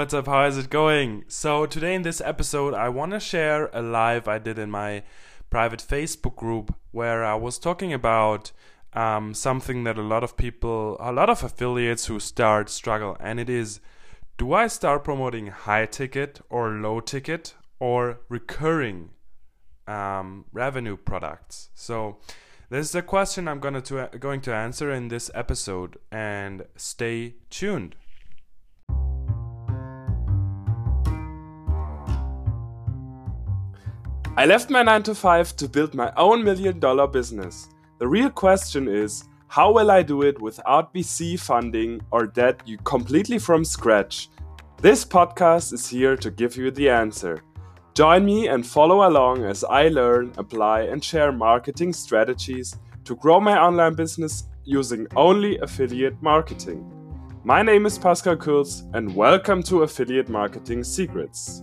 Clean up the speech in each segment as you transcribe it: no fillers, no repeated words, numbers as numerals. what's up? How is it going? So today in this episode I want to share a live I did in my private Facebook group where I was talking about something that a lot of affiliates who start struggle, and it is, do I start promoting high ticket or low ticket or recurring revenue products? So this is the question I'm going to answer in this episode, and stay tuned. I left my 9-to-5 to build my own $1 million business. The real question is, how will I do it without VC funding or debt completely from scratch? This podcast is here to give you the answer. Join me and follow along as I learn, apply, and share marketing strategies to grow my online business using only affiliate marketing. My name is Pascal Kulz, and welcome to Affiliate Marketing Secrets.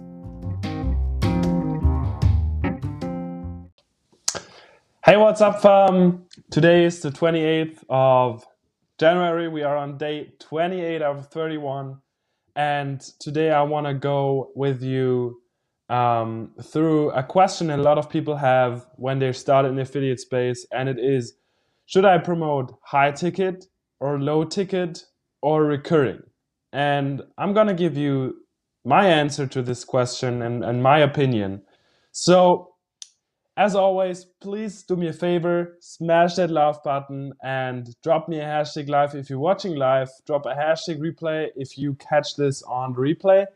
Hey, what's up, fam? Today is the 28th of January. We are on day 28 out of 31. And today I want to go with you through a question a lot of people have when they start in the affiliate space, and it is, should I promote high ticket or low ticket or recurring? And I'm going to give you my answer to this question and my opinion. So, as always, please do me a favor, smash that love button and drop me a hashtag live if you're watching live. Drop a hashtag replay if you catch this on replay.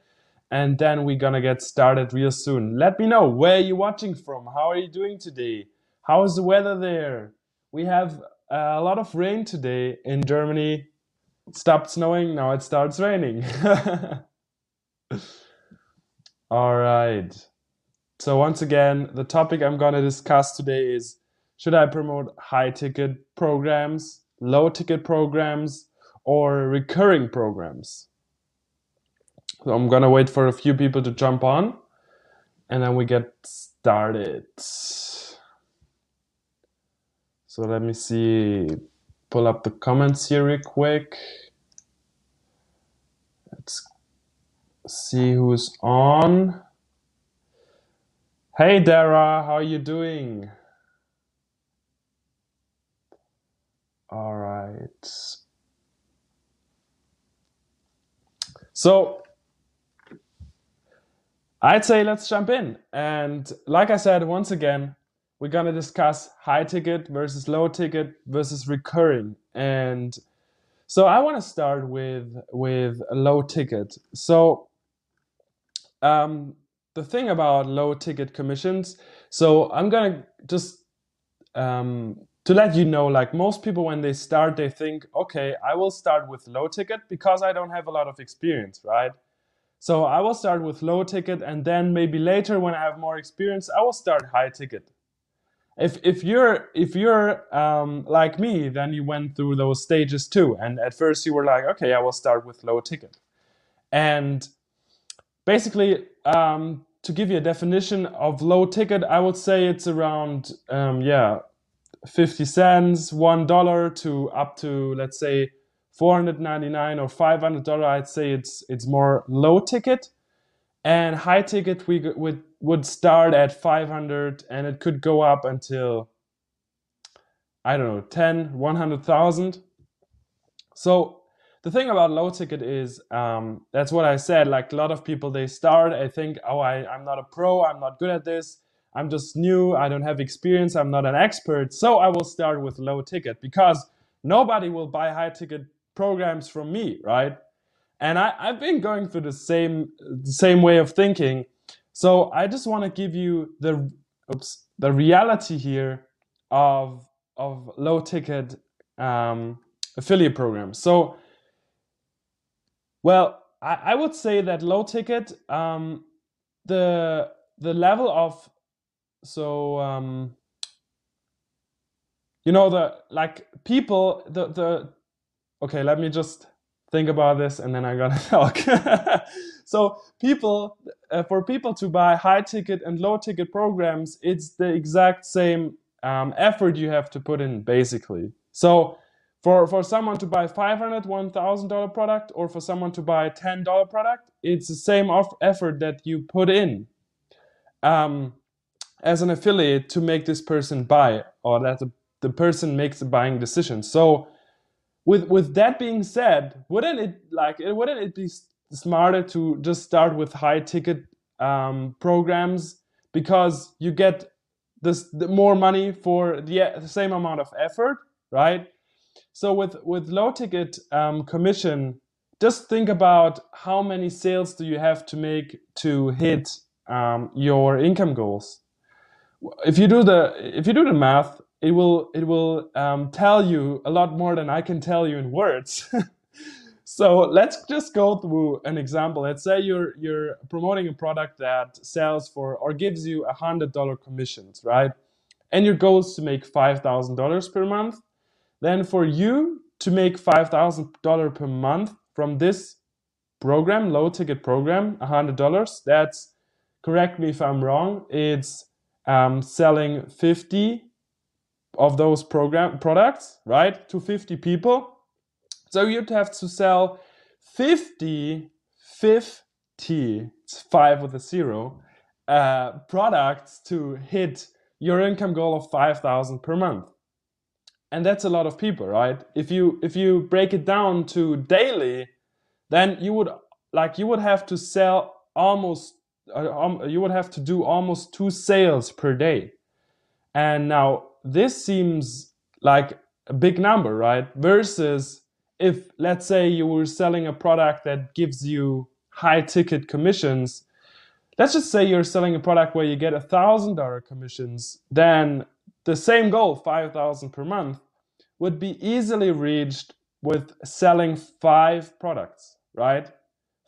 And then we're gonna get started real soon. Let me know where you're watching from. How are you doing today? How is the weather there? We have a lot of rain today in Germany. It stopped snowing, now it starts raining. All right. So once again, the topic I'm going to discuss today is, should I promote high-ticket programs, low-ticket programs, or recurring programs? So I'm going to wait for a few people to jump on, and then we get started. So let me see, pull up the comments here real quick. Let's see who's on. Hey Dara, how are you doing? All right. So I'd say let's jump in. And like I said, once again, we're going to discuss high ticket versus low ticket versus recurring. And so I want to start with low ticket. So the thing about low ticket commissions, so I'm gonna just to let you know, like, most people when they start, they think, okay, I will start with low ticket because I don't have a lot of experience, right? So I will start with low ticket, and then maybe later when I have more experience, I will start high ticket. If you're like me, then you went through those stages too, and at first you were like, okay, I will start with low ticket. And basically, to give you a definition of low ticket, I would say it's around 50 cents, $1 to up to, let's say, $499 or $500. I'd say it's more low ticket. And high ticket we would start at $500, and it could go up until, I don't know, $10,000, $100,000. So the thing about low ticket is, that's what I said, like, a lot of people, they start, I think, oh, I'm not a pro, I'm not good at this, I'm just new, I don't have experience, I'm not an expert, so I will start with low ticket because nobody will buy high ticket programs from me, right? And I've been going through the same way of thinking, so I just want to give you the reality here of low ticket affiliate programs. So, well, I would say that low ticket, the level of, so, you know, the, like, people, the okay, let me just think about this and then I'm gonna talk. So people, for people to buy high ticket and low ticket programs, it's the exact same effort you have to put in, basically. So For someone to buy $500, $1,000 product, or for someone to buy $10 product, it's the same effort that you put in as an affiliate to make this person buy, or that the person makes the buying decision. So with that being said, wouldn't it be smarter to just start with high ticket programs, because you get the more money for the same amount of effort, right? So with low ticket commission, just think about how many sales do you have to make to hit your income goals. If you do the math, it will tell you a lot more than I can tell you in words. So let's just go through an example. Let's say you're promoting a product that sells for or gives you $100 commissions, right? And your goal is to make $5,000 per month. Then for you to make $5,000 per month from this program, low ticket program, $100, that's, correct me if I'm wrong, it's selling 50 of those products, right, to 50 people. So you'd have to sell 50, it's 5 with a 0, products to hit your income goal of $5,000 per month. And that's a lot of people, right? If you break it down to daily, then you would have to do almost 2 sales per day. And now this seems like a big number, right? Versus if, let's say, you were selling a product that gives you high ticket commissions. Let's just say you're selling a product where you get $1,000 commissions, then the same goal, $5,000 per month, would be easily reached with selling 5 products, right?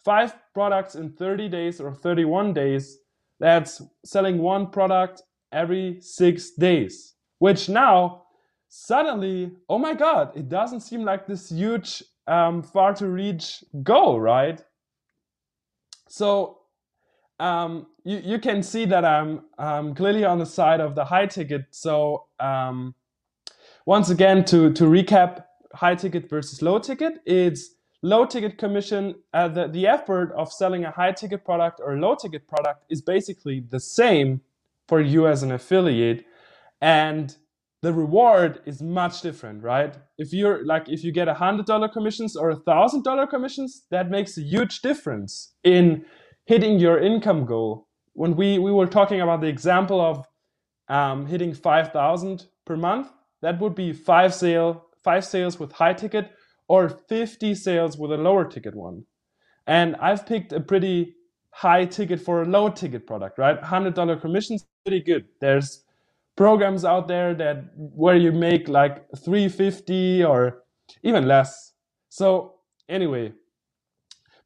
5 products in 30 days or 31 days, that's selling 1 product every 6 days, which now suddenly, oh my God, it doesn't seem like this huge, far to reach goal, right? So you can see that I'm clearly on the side of the high ticket. So once again, to recap, high ticket versus low ticket, it's low ticket commission. The effort of selling a high ticket product or low ticket product is basically the same for you as an affiliate, and the reward is much different, right? If you get $100 commissions or $1,000 commissions, that makes a huge difference in hitting your income goal. When we were talking about the example of hitting $5,000 per month, that would be 5 sales with high ticket or 50 sales with a lower ticket one. And I've picked a pretty high ticket for a low ticket product, right? $100 commissions, pretty good. There's programs out there where you make like $350 or even less. So anyway,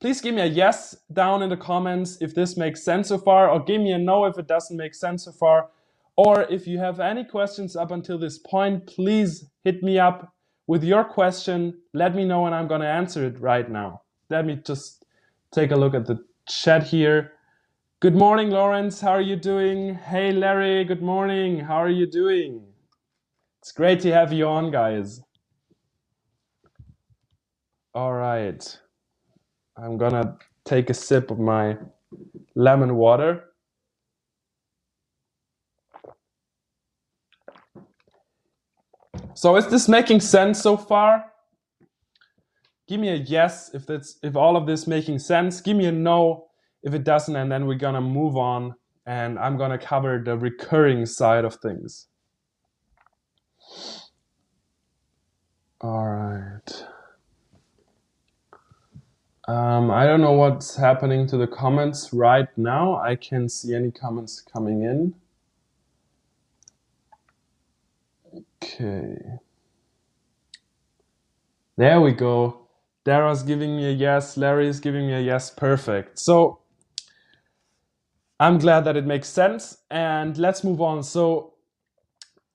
please give me a yes down in the comments if this makes sense so far, or give me a no if it doesn't make sense so far. Or if you have any questions up until this point, please hit me up with your question. Let me know, and I'm going to answer it right now. Let me just take a look at the chat here. Good morning, Lawrence. How are you doing? Hey, Larry. Good morning. How are you doing? It's great to have you on, guys. All right. I'm gonna take a sip of my lemon water. So is this making sense so far? Give me a yes if all of this making sense. Give me a no if it doesn't, and then we're gonna move on, and I'm gonna cover the recurring side of things. All right. I don't know what's happening to the comments right now. I can't see any comments coming in. Okay. There we go. Dara's giving me a yes. Larry is giving me a yes. Perfect. So I'm glad that it makes sense. And let's move on. So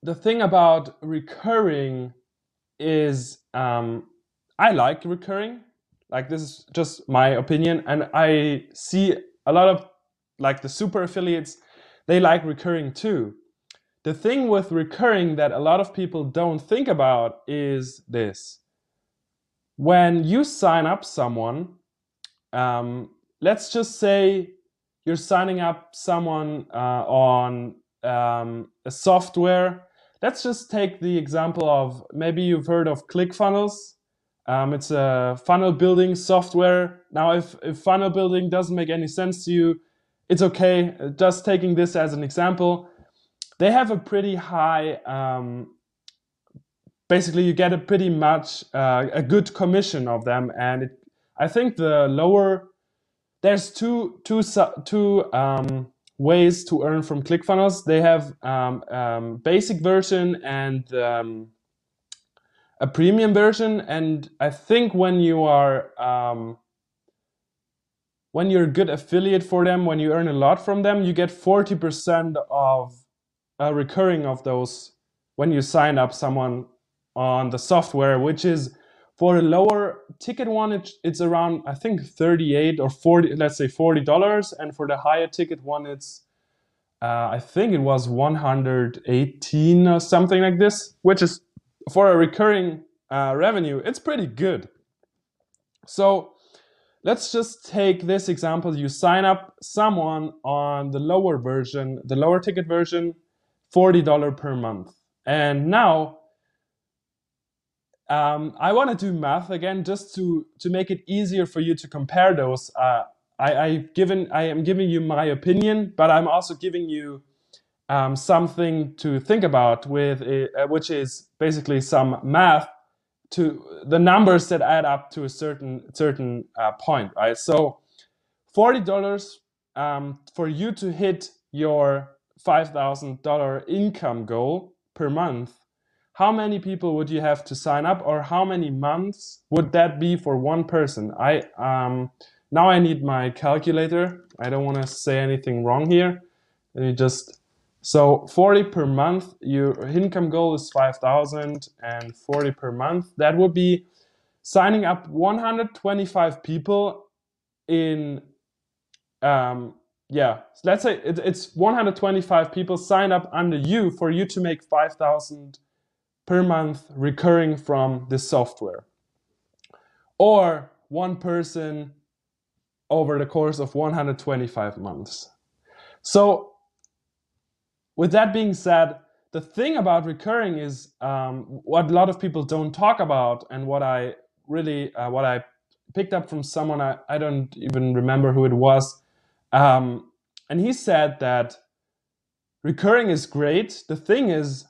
the thing about recurring is I like recurring. Like, this is just my opinion, and I see a lot of, like, the super affiliates, they like recurring too. The thing with recurring that a lot of people don't think about is this. when you sign up someone, let's just say you're signing up someone on a software. Let's just take the example of, maybe you've heard of ClickFunnels. It's a funnel building software. Now, if funnel building doesn't make any sense to you, it's okay. Just taking this as an example, they have a pretty high, basically you get a pretty much a good commission of them. And it, I think the lower, there's two ways to earn from ClickFunnels. They have basic version and a premium version, and I think when you are when you're a good affiliate for them, when you earn a lot from them, you get 40% of recurring of those when you sign up someone on the software, which is for a lower ticket one, it's around, I think, $38 or $40, let's say $40, and for the higher ticket one, it's I think it was 118 or something like this, which is for a recurring revenue, it's pretty good. So let's just take this example. You sign up someone on the lower version, the lower ticket version, $40 per month. And now I want to do math again, just to make it easier for you to compare those. I am giving you my opinion, but I'm also giving you something to think about with, which is basically some math to the numbers that add up to a certain point, right? So $40 for you to hit your $5,000 income goal per month, how many people would you have to sign up, or how many months would that be for one person? Now I need my calculator. I don't want to say anything wrong here. You just... So 40 per month, your income goal is 5,000 and 40 per month. That would be signing up 125 people in, yeah, let's say it's 125 people sign up under you for you to make 5,000 per month recurring from the software. Or one person over the course of 125 months. So, with that being said, the thing about recurring is what a lot of people don't talk about, and what I really, what I picked up from someone, I don't even remember who it was, and he said that recurring is great. The thing is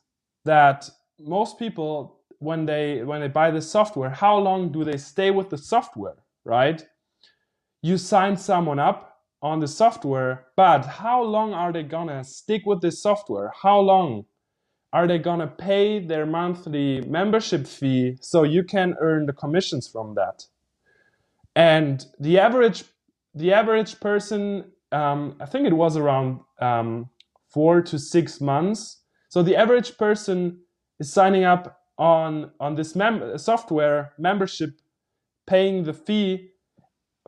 that most people, when they buy the software, how long do they stay with the software, right? You sign someone up on the software, but how long are they gonna stick with this software? How long are they gonna pay their monthly membership fee so you can earn the commissions from that? And the average person, I think it was around 4 to 6 months. So the average person is signing up on this software membership, paying the fee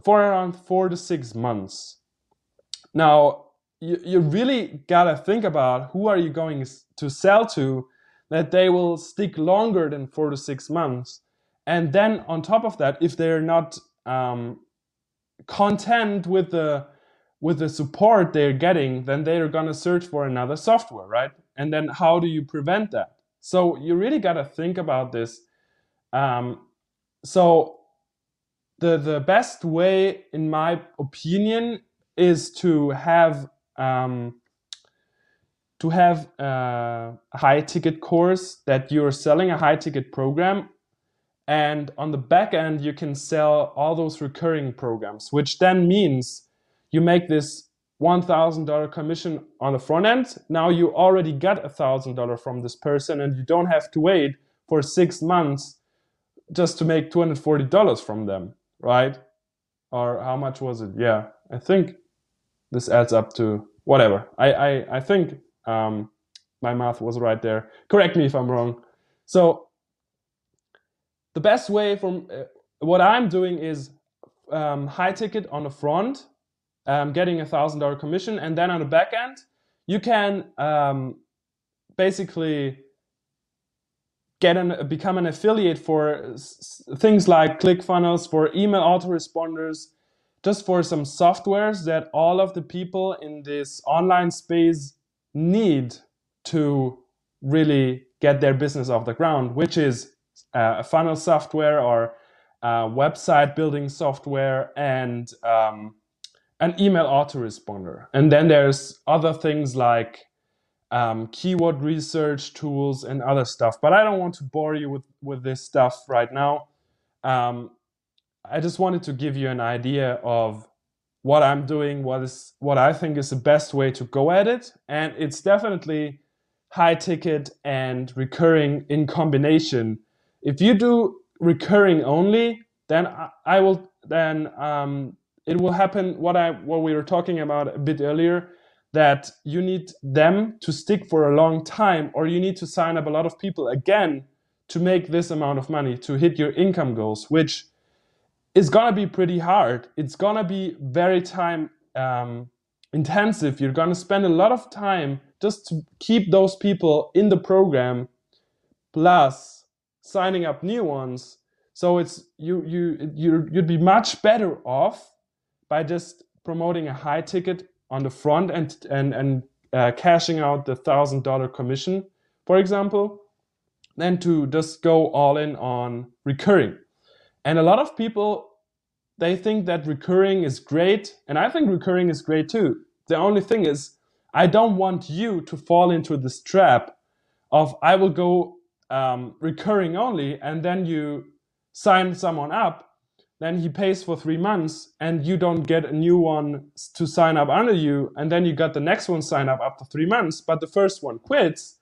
for around 4 to 6 months. Now, you really gotta think about who are you going to sell to that they will stick longer than 4 to 6 months. And then on top of that, if they're not content with the support they're getting, then they're gonna search for another software, right? And then how do you prevent that? So you really gotta think about this. So the best way, in my opinion, is to have a high ticket course that you're selling, a high ticket program, and on the back end you can sell all those recurring programs, which then means you make this $1,000 commission on the front end. Now you already got $1,000 from this person, and you don't have to wait for 6 months just to make $240 from them, right? Or how much was it? Yeah, I think this adds up to whatever. I think my math was right there. Correct me if I'm wrong. So the best way from what I'm doing is high ticket on the front, getting $1,000 commission, and then on the back end, you can basically become an affiliate for things like ClickFunnels, for email autoresponders, just for some softwares that all of the people in this online space need to really get their business off the ground, which is a funnel software or website building software and an email autoresponder. And then there's other things like keyword research tools and other stuff, but I don't want to bore you with this stuff right now. I just wanted to give you an idea of what I'm doing, what I think is the best way to go at it, and it's definitely high ticket and recurring in combination. If you do recurring only, then it will happen what we were talking about a bit earlier, that you need them to stick for a long time, or you need to sign up a lot of people again to make this amount of money, to hit your income goals, which is gonna be pretty hard. It's gonna be very time intensive. You're gonna spend a lot of time just to keep those people in the program, plus signing up new ones. So it's you'd be much better off by just promoting a high ticket on the front and cashing out the $1,000 commission, for example, than to just go all in on recurring. And a lot of people, they think that recurring is great, and I think recurring is great too. The only thing is, I don't want you to fall into this trap of I will go recurring only, and then you sign someone up, then he pays for 3 months and you don't get a new one to sign up under you, and then you got the next one sign up after 3 months, but the first one quits,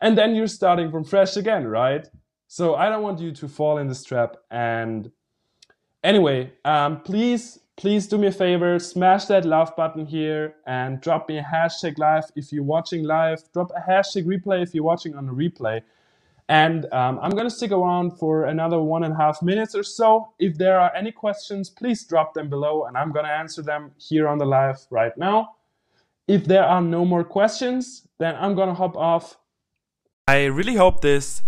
and then you're starting from fresh again, right? So I don't want you to fall in this trap. And anyway, please do me a favor, smash that love button here and drop me a hashtag live if you're watching live, drop a hashtag replay if you're watching on the replay. And I'm going to stick around for another 1.5 minutes or so. If there are any questions, please drop them below and I'm going to answer them here on the live right now. If there are no more questions, then I'm going to hop off. I really hope this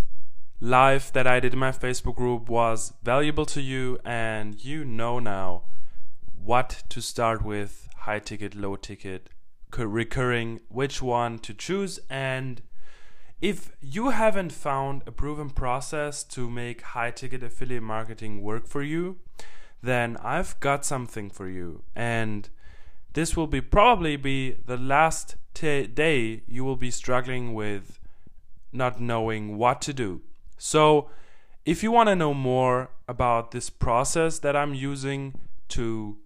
live that I did in my Facebook group was valuable to you, and you know now what to start with: high ticket, low ticket, recurring, which one to choose. And if you haven't found a proven process to make high-ticket affiliate marketing work for you, then I've got something for you. And this will probably be the last day you will be struggling with not knowing what to do. So if you want to know more about this process that I'm using to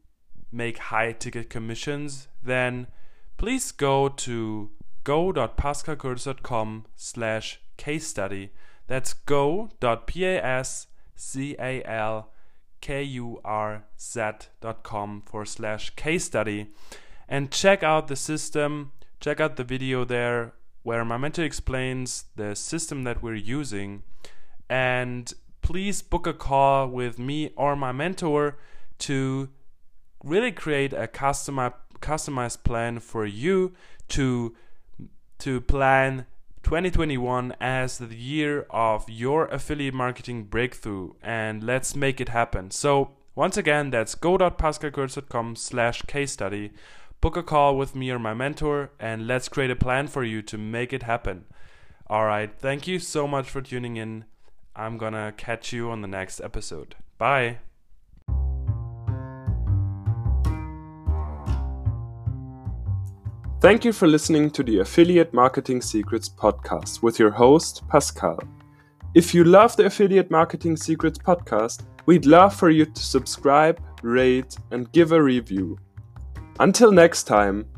make high-ticket commissions, then please go to go.pascalkulz.com/case-study. That's go.pascalkurz.com/case-study, and check out the system, check out the video there where my mentor explains the system that we're using. And please book a call with me or my mentor to really create a customized plan for you to plan 2021 as the year of your affiliate marketing breakthrough, and let's make it happen. So once again, that's go.pascalkulz.com/case-study. Book a call with me or my mentor and let's create a plan for you to make it happen. All right, thank you so much for tuning in. I'm gonna catch you on the next episode. Bye. Thank you for listening to the Affiliate Marketing Secrets podcast with your host, Pascal. If you love the Affiliate Marketing Secrets podcast, we'd love for you to subscribe, rate, and give a review. Until next time.